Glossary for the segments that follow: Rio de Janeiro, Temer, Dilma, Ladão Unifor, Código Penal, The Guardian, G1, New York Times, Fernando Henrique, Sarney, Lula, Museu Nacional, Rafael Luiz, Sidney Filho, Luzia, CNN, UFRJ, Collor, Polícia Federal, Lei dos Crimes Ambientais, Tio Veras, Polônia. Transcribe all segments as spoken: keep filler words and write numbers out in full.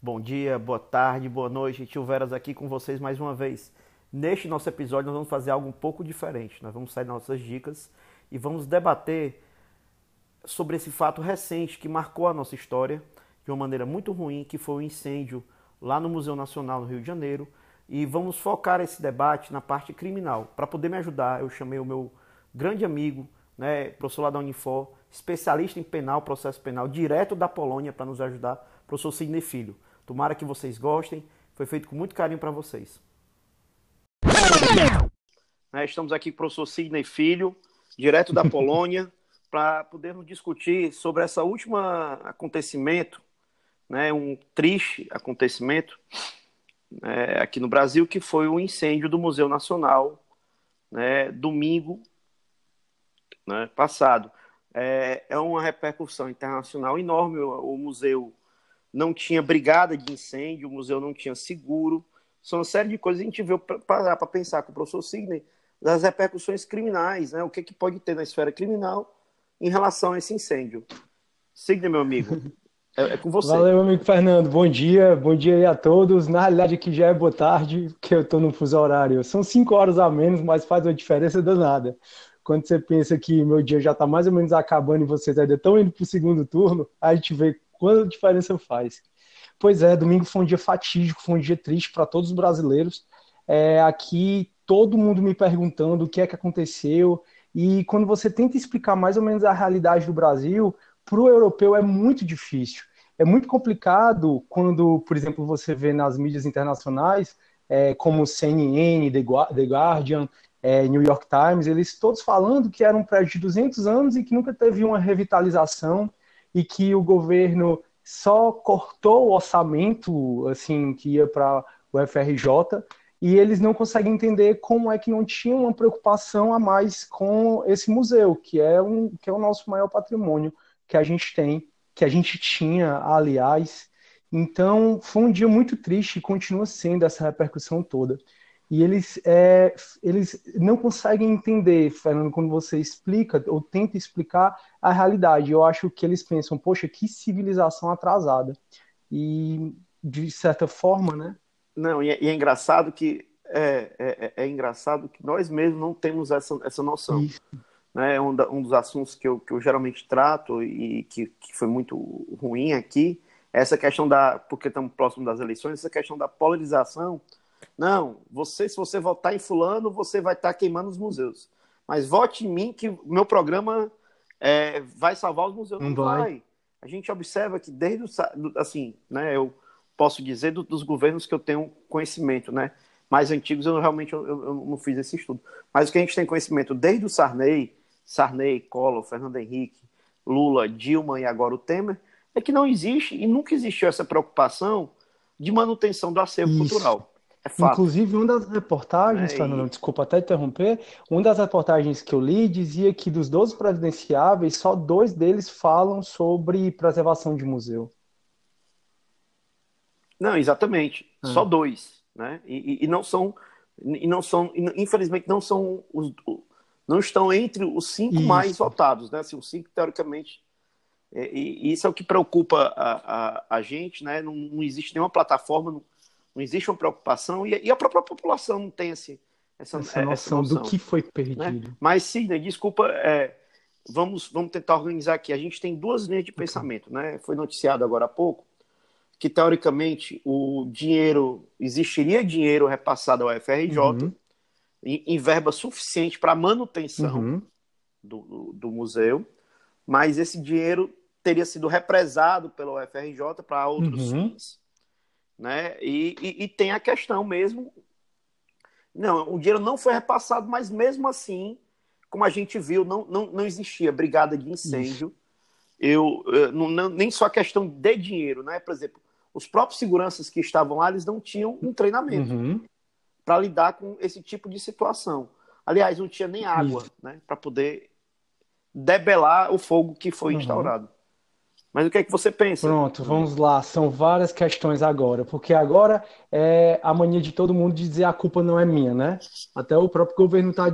Bom dia, boa tarde, boa noite, Tio Veras aqui com vocês mais uma vez. Neste nosso episódio nós vamos fazer algo um pouco diferente, nós vamos sair das nossas dicas e vamos debater sobre esse fato recente que marcou a nossa história de uma maneira muito ruim, que foi o incêndio lá no Museu Nacional, no Rio de Janeiro, e vamos focar esse debate na parte criminal. Para poder me ajudar, eu chamei o meu grande amigo, né, professor Ladão Unifor, especialista em penal, processo penal, direto da Polônia, para nos ajudar, professor Sidney Filho. Tomara que vocês gostem, foi feito com muito carinho para vocês. Estamos aqui com o professor Sidney Filho, direto da Polônia, para podermos discutir sobre essa última acontecimento, né, um triste acontecimento, né, aqui no Brasil, que foi o incêndio do Museu Nacional, né, domingo, né, passado. É, é uma repercussão internacional enorme. O, o museu não tinha brigada de incêndio, o museu não tinha seguro. São uma série de coisas que a gente veio parar para pensar com o professor Sidney das repercussões criminais, né? O que, que pode ter na esfera criminal em relação a esse incêndio. Sidney, meu amigo, é, é com você. Valeu, meu amigo Fernando. Bom dia, bom dia aí a todos. Na realidade, aqui já é boa tarde, porque eu estou no fuso horário. São cinco horas a menos, mas faz uma diferença danada. Quando você pensa que meu dia já está mais ou menos acabando e vocês ainda estão indo para o segundo turno, a gente vê quanta diferença faz. Pois é, domingo foi um dia fatídico, foi um dia triste para todos os brasileiros. É, aqui todo mundo me perguntando o que é que aconteceu. E quando você tenta explicar mais ou menos a realidade do Brasil, para o europeu é muito difícil. É muito complicado quando, por exemplo, você vê nas mídias internacionais, é, como C N N, The Guardian, É, New York Times, eles todos falando que era um prédio de duzentos anos e que nunca teve uma revitalização e que o governo só cortou o orçamento assim, que ia para o U F R J, e eles não conseguem entender como é que não tinha uma preocupação a mais com esse museu, que é, um, que é o nosso maior patrimônio que a gente tem, que a gente tinha, aliás. Então, foi um dia muito triste e continua sendo essa repercussão toda. E eles, é, eles não conseguem entender, Fernando, quando você explica ou tenta explicar a realidade. Eu acho que eles pensam, poxa, que civilização atrasada. E, de certa forma, né? Não, e é, e é engraçado que é, é, é engraçado que nós mesmos não temos essa, essa noção. Né? Um, da, um dos assuntos que eu, que eu geralmente trato e que, que foi muito ruim aqui, essa questão da, porque estamos próximo das eleições, essa questão da polarização. Não, você, se você votar em fulano, você vai estar queimando os museus. Mas vote em mim que o meu programa é, vai salvar os museus. Não, Não vai. vai. A gente observa que desde o... Assim, né, eu posso dizer do, dos governos que eu tenho conhecimento, né? Mais antigos eu realmente eu, eu não fiz esse estudo. Mas o que a gente tem conhecimento desde o Sarney, Sarney, Collor, Fernando Henrique, Lula, Dilma e agora o Temer, é que não existe e nunca existiu essa preocupação de manutenção do acervo Isso. cultural. Fato. Inclusive, uma das reportagens, é, Fernando, e... desculpa até interromper, uma das reportagens que eu li dizia que dos doze presidenciáveis, só dois deles falam sobre preservação de museu. Não, exatamente. É. Só dois. Né? E, e, e, não são, e não são, infelizmente, não são os, não estão entre os cinco isso. mais votados. Né? Assim, os cinco, teoricamente. E, e isso é o que preocupa a, a, a gente. Né? Não, não existe nenhuma plataforma... No... Não existe uma preocupação e a própria população não tem esse, essa, essa, noção essa noção do que foi perdido. Né? Mas, Sidney, desculpa, é, vamos, vamos tentar organizar aqui. A gente tem duas linhas de okay. pensamento. Né? Foi noticiado agora há pouco que, teoricamente, o dinheiro existiria dinheiro repassado ao U F R J uhum. em, em verba suficiente para a manutenção uhum. do, do, do museu, mas esse dinheiro teria sido represado pelo U F R J para outros uhum. fins. Né? E, e, e tem a questão mesmo, não, o dinheiro não foi repassado, mas mesmo assim, como a gente viu, não, não, não existia brigada de incêndio, eu, eu, não, nem só a questão de dinheiro, né? Por exemplo, os próprios seguranças que estavam lá, eles não tinham um treinamento uhum. para lidar com esse tipo de situação. Aliás, não tinha nem água né? para poder debelar o fogo que foi uhum. instaurado. Mas o que é que você pensa? Pronto, vamos lá. São várias questões agora. Porque agora é a mania de todo mundo de dizer a culpa não é minha, né? Até o próprio governo está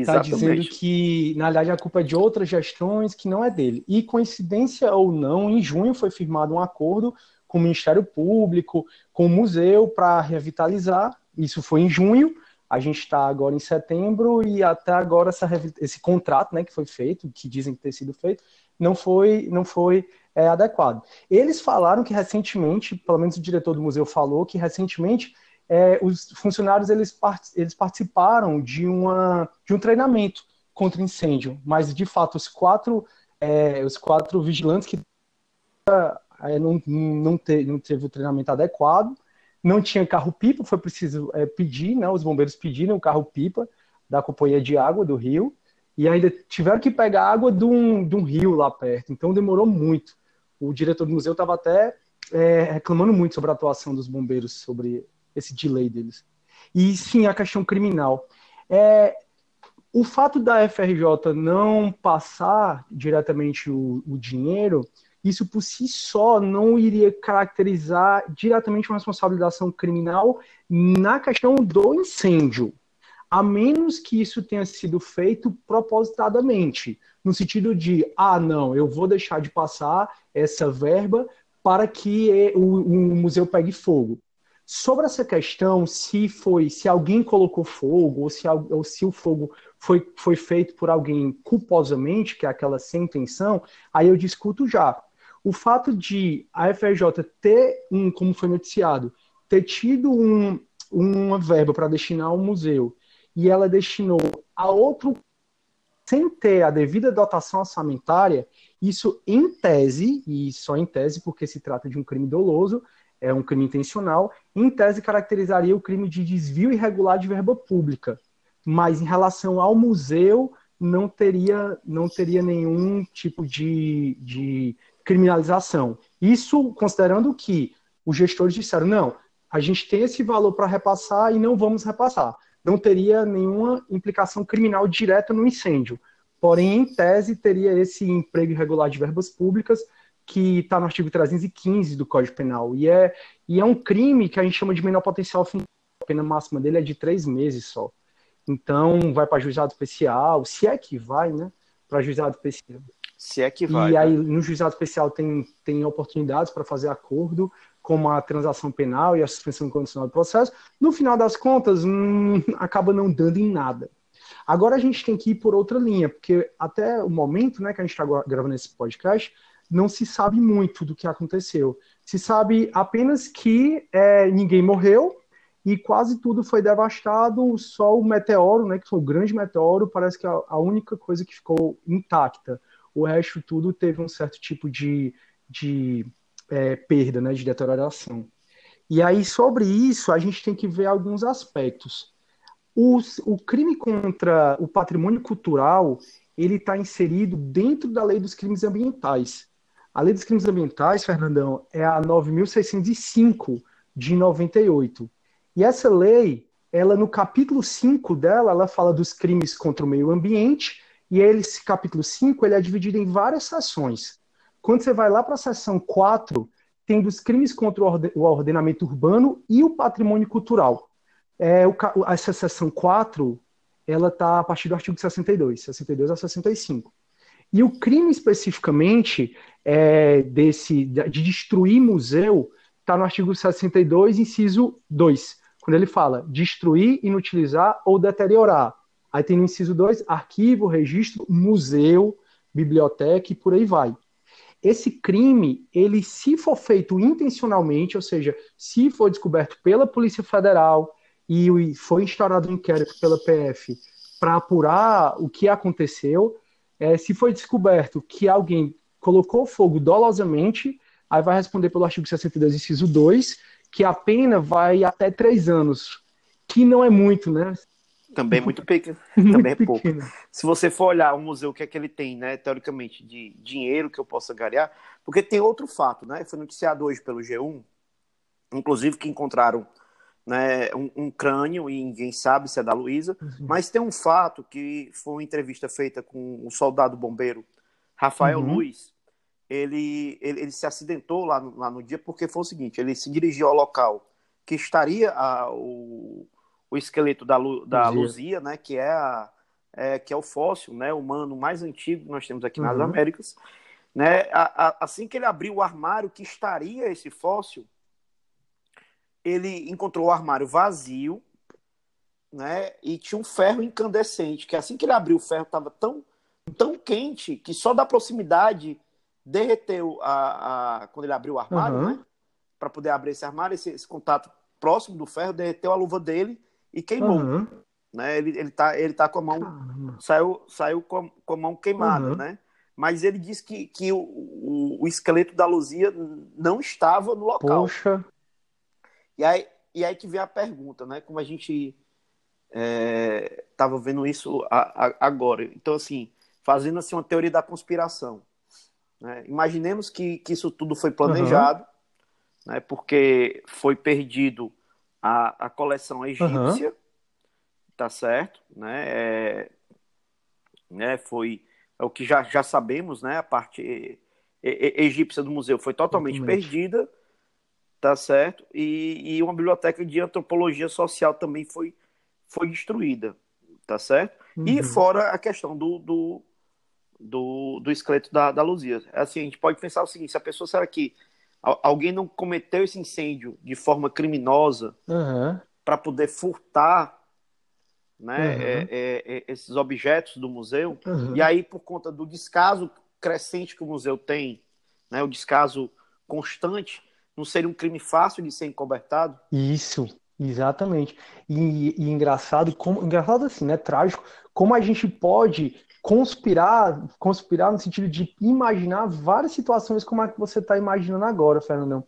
Está dizendo que, na verdade, a culpa é de outras gestões, que não é dele. E, coincidência ou não, em junho foi firmado um acordo com o Ministério Público, com o museu, para revitalizar. Isso foi em junho, a gente está agora em setembro, e até agora essa, esse contrato, né, que foi feito, que dizem que ter sido feito, não foi, não foi é, adequado. Eles falaram que recentemente, pelo menos o diretor do museu falou, que recentemente... É, os funcionários eles, eles participaram de, uma, de um treinamento contra incêndio, mas de fato os quatro, é, os quatro vigilantes que é, não, não, te, não teve o treinamento adequado, não tinha carro-pipa, foi preciso é, pedir, né, os bombeiros pediram o carro-pipa da companhia de água do Rio, e ainda tiveram que pegar água de um, de um rio lá perto, então demorou muito. O diretor do museu estava até é, reclamando muito sobre a atuação dos bombeiros, sobre esse delay deles. E sim, a questão criminal. É, o fato da U F R J não passar diretamente o, o dinheiro, isso por si só não iria caracterizar diretamente uma responsabilização criminal na questão do incêndio, a menos que isso tenha sido feito propositadamente, no sentido de, ah, não, eu vou deixar de passar essa verba para que o, o museu pegue fogo. Sobre essa questão, se foi, se alguém colocou fogo, ou se, ou se o fogo foi, foi feito por alguém culposamente, que é aquela sem intenção, aí eu discuto já. O fato de a U F R J ter, um, como foi noticiado, ter tido um, uma verba para destinar ao museu, e ela destinou a outro sem ter a devida dotação orçamentária, isso em tese, e só em tese porque se trata de um crime doloso, é um crime intencional, em tese caracterizaria o crime de desvio irregular de verba pública, mas em relação ao museu não teria, não teria nenhum tipo de, de criminalização. Isso considerando que os gestores disseram, não, a gente tem esse valor para repassar e não vamos repassar. Não teria nenhuma implicação criminal direta no incêndio, porém em tese teria esse emprego irregular de verbas públicas que está no artigo trezentos e quinze do Código Penal. E é, e é um crime que a gente chama de menor potencial ofensivo. A pena máxima dele é de três meses só. Então, vai para juizado especial, se é que vai, né? Para juizado especial. Se é que vai. E aí, né? No juizado especial tem, tem oportunidades para fazer acordo, como a transação penal e a suspensão condicional do processo. No final das contas, hum, acaba não dando em nada. Agora a gente tem que ir por outra linha, porque até o momento, né, que a gente está gravando esse podcast, não se sabe muito do que aconteceu. Se sabe apenas que é, ninguém morreu e quase tudo foi devastado, só o meteoro, né, que foi o grande meteoro, parece que é a única coisa que ficou intacta. O resto tudo teve um certo tipo de, de é, perda, né, de deterioração. E aí, sobre isso, a gente tem que ver alguns aspectos. Os, o crime contra o patrimônio cultural, ele está inserido dentro da Lei dos Crimes Ambientais. A Lei dos Crimes Ambientais, Fernandão, é a nove mil seiscentos e cinco, de noventa e oito. E essa lei, ela no capítulo cinco dela, ela fala dos crimes contra o meio ambiente, e esse capítulo cinco ele é dividido em várias seções. Quando você vai lá para a seção quatro, tem dos crimes contra o ordenamento urbano e o patrimônio cultural. É, essa seção quatro... ela está a partir do artigo sessenta e dois, sessenta e dois a sessenta e cinco. E o crime especificamente é desse, de destruir museu está no artigo sessenta e dois, inciso dois, quando ele fala destruir, inutilizar ou deteriorar. Aí tem no inciso dois, arquivo, registro, museu, biblioteca e por aí vai. Esse crime, ele se for feito intencionalmente, ou seja, se for descoberto pela Polícia Federal, e foi instaurado um inquérito pela P F para apurar o que aconteceu, é, se foi descoberto que alguém colocou fogo dolosamente, aí vai responder pelo artigo sessenta e dois, inciso dois, que a pena vai até três anos, que não é muito, né? Também é muito pequeno, muito também é pouco. Pequeno. Se você for olhar o museu, o que é que ele tem, né, teoricamente, de dinheiro que eu possa ganhar, porque tem outro fato, né? Foi noticiado hoje pelo G um, inclusive que encontraram, né, um, um crânio, e ninguém sabe se é da Luísa, uhum. Mas tem um fato que foi uma entrevista feita com um soldado bombeiro, Rafael uhum. Luiz, ele, ele, ele se acidentou lá no, lá no dia, porque foi o seguinte, ele se dirigiu ao local que estaria a, o, o esqueleto da, da Luzia, né, que é a, é, que é o fóssil, né, humano mais antigo que nós temos aqui nas uhum. Américas, né, a, a, assim que ele abriu o armário que estaria esse fóssil, ele encontrou o armário vazio, né, e tinha um ferro incandescente, que assim que ele abriu o ferro estava tão, tão quente que só da proximidade derreteu a, a, quando ele abriu o armário, uhum. né, para poder abrir esse armário, esse, esse contato próximo do ferro derreteu a luva dele e queimou. Uhum. Né? Ele, ele, tá, ele tá com a mão... Caramba. Saiu, saiu com, com a mão queimada, uhum. né? Mas ele disse que, que o, o, o esqueleto da Luzia não estava no local. Poxa! E aí, e aí que vem a pergunta, né? Como a gente é, tava vendo isso a, a, agora. Então, assim, fazendo assim, uma teoria da conspiração. Né? Imaginemos que, que isso tudo foi planejado, uhum. né? Porque foi perdido a, a coleção egípcia, uhum. tá certo, né? É, né? Foi é o que já, já sabemos, né? A parte e, e, egípcia do museu foi totalmente Exatamente. perdida, tá certo? E, e uma biblioteca de antropologia social também foi, foi destruída, tá certo? Uhum. E fora a questão do, do, do, do esqueleto da, da Luzia. Assim, a gente pode pensar o seguinte, se a pessoa, será que alguém não cometeu esse incêndio de forma criminosa uhum. para poder furtar, né, uhum. é, é, é, esses objetos do museu, uhum. e aí por conta do descaso crescente que o museu tem, né, o descaso constante, não seria um crime fácil de ser encobertado? Isso, exatamente. E, e engraçado, como, engraçado assim, né, trágico, como a gente pode conspirar, conspirar no sentido de imaginar várias situações como a que você está imaginando agora, Fernandão.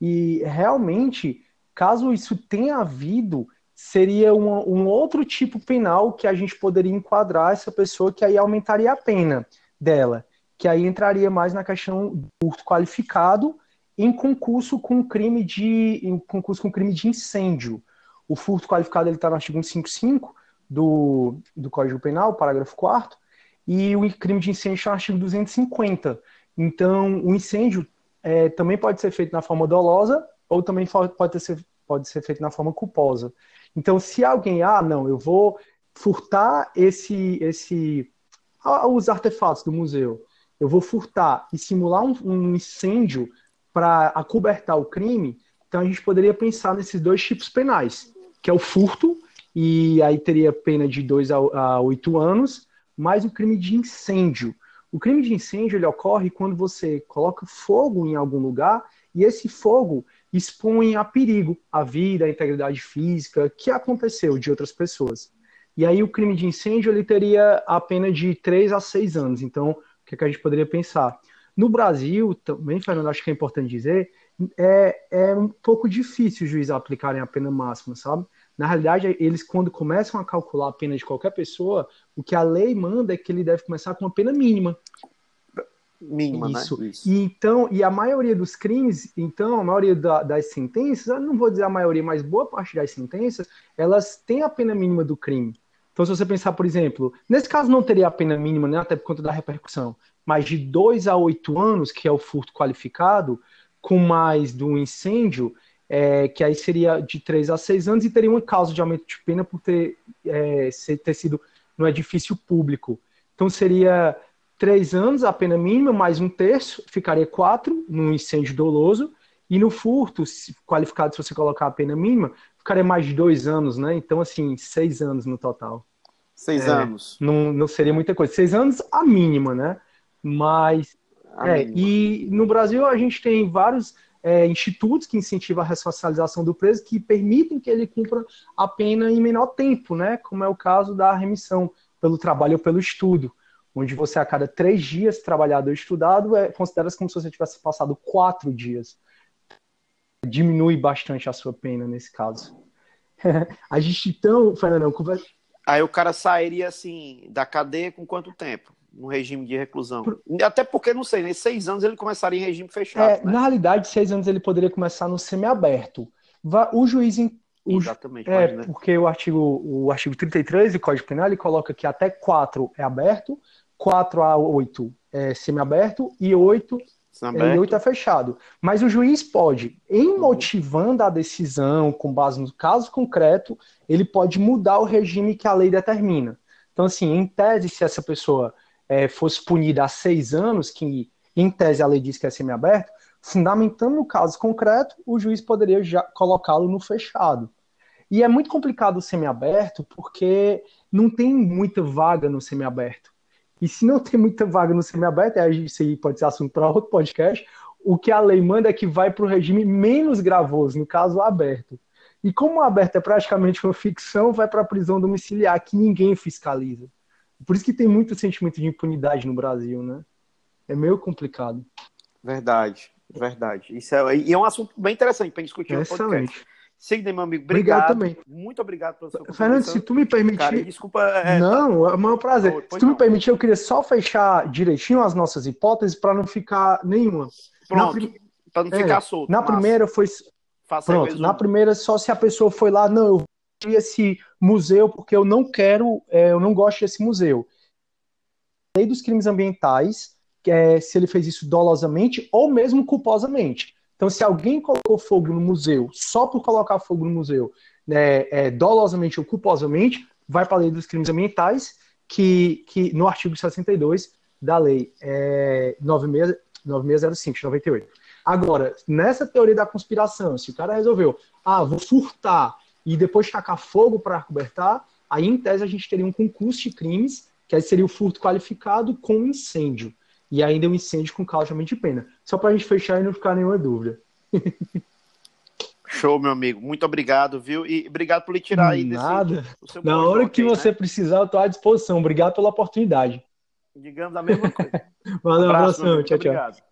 E realmente, caso isso tenha havido, seria um, um outro tipo penal que a gente poderia enquadrar essa pessoa, que aí aumentaria a pena dela, que aí entraria mais na questão do furto qualificado em concurso com crime de, em concurso com crime de incêndio. O furto qualificado está no artigo cento e cinquenta e cinco do, do Código Penal, parágrafo quarto, e o crime de incêndio está no artigo duzentos e cinquenta. Então, o incêndio é, também pode ser feito na forma dolosa ou também pode ser, pode ser feito na forma culposa. Então, se alguém, ah, não, eu vou furtar esse, esse, os artefatos do museu, eu vou furtar e simular um, um incêndio para acobertar o crime, então a gente poderia pensar nesses dois tipos penais, que é o furto, e aí teria pena de dois a, a oito anos, mais o crime de incêndio. O crime de incêndio, ele ocorre quando você coloca fogo em algum lugar e esse fogo expõem a perigo, a vida, a integridade física, que aconteceu de outras pessoas. E aí o crime de incêndio, ele teria a pena de três a seis anos. Então, o que, é que a gente poderia pensar? No Brasil, também, Fernando, acho que é importante dizer, é, é um pouco difícil os juízes aplicarem a pena máxima, sabe? Na realidade, eles quando começam a calcular a pena de qualquer pessoa, o que a lei manda é que ele deve começar com uma pena mínima. Mínima, isso. Né? Isso. E, então, e a maioria dos crimes, então, a maioria da, das sentenças, eu não vou dizer a maioria, mas boa parte das sentenças, elas têm a pena mínima do crime. Então, se você pensar, por exemplo, nesse caso não teria a pena mínima, né, até por conta da repercussão, mas de dois a oito anos, que é o furto qualificado, com mais do incêndio, é, que aí seria de três a seis anos e teria um caso de aumento de pena por ter, é, ter sido no edifício público. Então, seria três anos, a pena mínima, mais um terço, ficaria quatro no incêndio doloso, e no furto, se qualificado, se você colocar a pena mínima, ficaria mais de dois anos, né? Então, assim, seis anos no total. Seis é, anos. Não, não seria muita coisa. Seis anos, a mínima, né? Mas, a é, mínima. E no Brasil a gente tem vários é, institutos que incentivam a ressocialização do preso, que permitem que ele cumpra a pena em menor tempo, né? Como é o caso da remissão pelo trabalho ou pelo estudo, onde você a cada três dias trabalhado ou estudado, é, considera-se como se você tivesse passado quatro dias. Diminui bastante a sua pena nesse caso. A gente então, Fernandão, conversa... Aí o cara sairia assim, da cadeia com quanto tempo? No regime de reclusão? Por... Até porque, não sei, né? Seis anos ele começaria em regime fechado. É, né? Na realidade, seis anos ele poderia começar no semiaberto. O juiz... O, Exatamente. É, mas, né? Porque o artigo, o artigo trinta e três do Código Penal, ele coloca que até quatro é aberto, quatro a oito é semiaberto e oito, é, e oito é fechado. Mas o juiz pode, em motivando a decisão com base no caso concreto, ele pode mudar o regime que a lei determina. Então, assim, em tese, se essa pessoa é, fosse punida há seis anos, que em tese a lei diz que é semiaberto, fundamentando no caso concreto, o juiz poderia já colocá-lo no fechado. E é muito complicado o semiaberto porque não tem muita vaga no semiaberto. E se não tem muita vaga no semiaberto, isso aí pode ser assunto para outro podcast, o que a lei manda é que vai para o regime menos gravoso, no caso aberto. E como o aberto é praticamente uma ficção, vai para a prisão domiciliar, que ninguém fiscaliza. Por isso que tem muito sentimento de impunidade no Brasil, né? É meio complicado. Verdade, verdade. Isso é, e é um assunto bem interessante para discutir no podcast. Sidney, meu amigo, obrigado. obrigado também. Muito obrigado pela sua conversa. Fernando, se tu me permitir... Cara, desculpa... É... Não, é um prazer. Não, se tu não. me permitir, eu queria só fechar direitinho as nossas hipóteses para não ficar nenhuma. Pronto, prim... para não é, ficar solto. Na massa. primeira foi... Faça Pronto, na primeira só se a pessoa foi lá, não, eu vou ir a esse museu porque eu não quero, é, eu não gosto desse museu. Lei dos crimes ambientais, que é, se ele fez isso dolosamente ou mesmo culposamente. Então, se alguém colocou fogo no museu, só por colocar fogo no museu, né, é, dolosamente ou culposamente, vai para a Lei dos Crimes Ambientais, que, que no artigo sessenta e dois da Lei é, nove mil seiscentos e cinco, de noventa e oito. Agora, nessa teoria da conspiração, se o cara resolveu, ah, vou furtar e depois tacar fogo para acobertar, aí, em tese, a gente teria um concurso de crimes, que aí seria o furto qualificado com incêndio. E ainda um incêndio com causa de pena. Só para a gente fechar e não ficar nenhuma dúvida. Show, meu amigo. Muito obrigado, viu? E obrigado por lhe tirar aí desse... Nada. Na hora que você precisar, eu estou à disposição. Obrigado pela oportunidade. Digamos a mesma coisa. Valeu, um abraço. Tchau, tchau.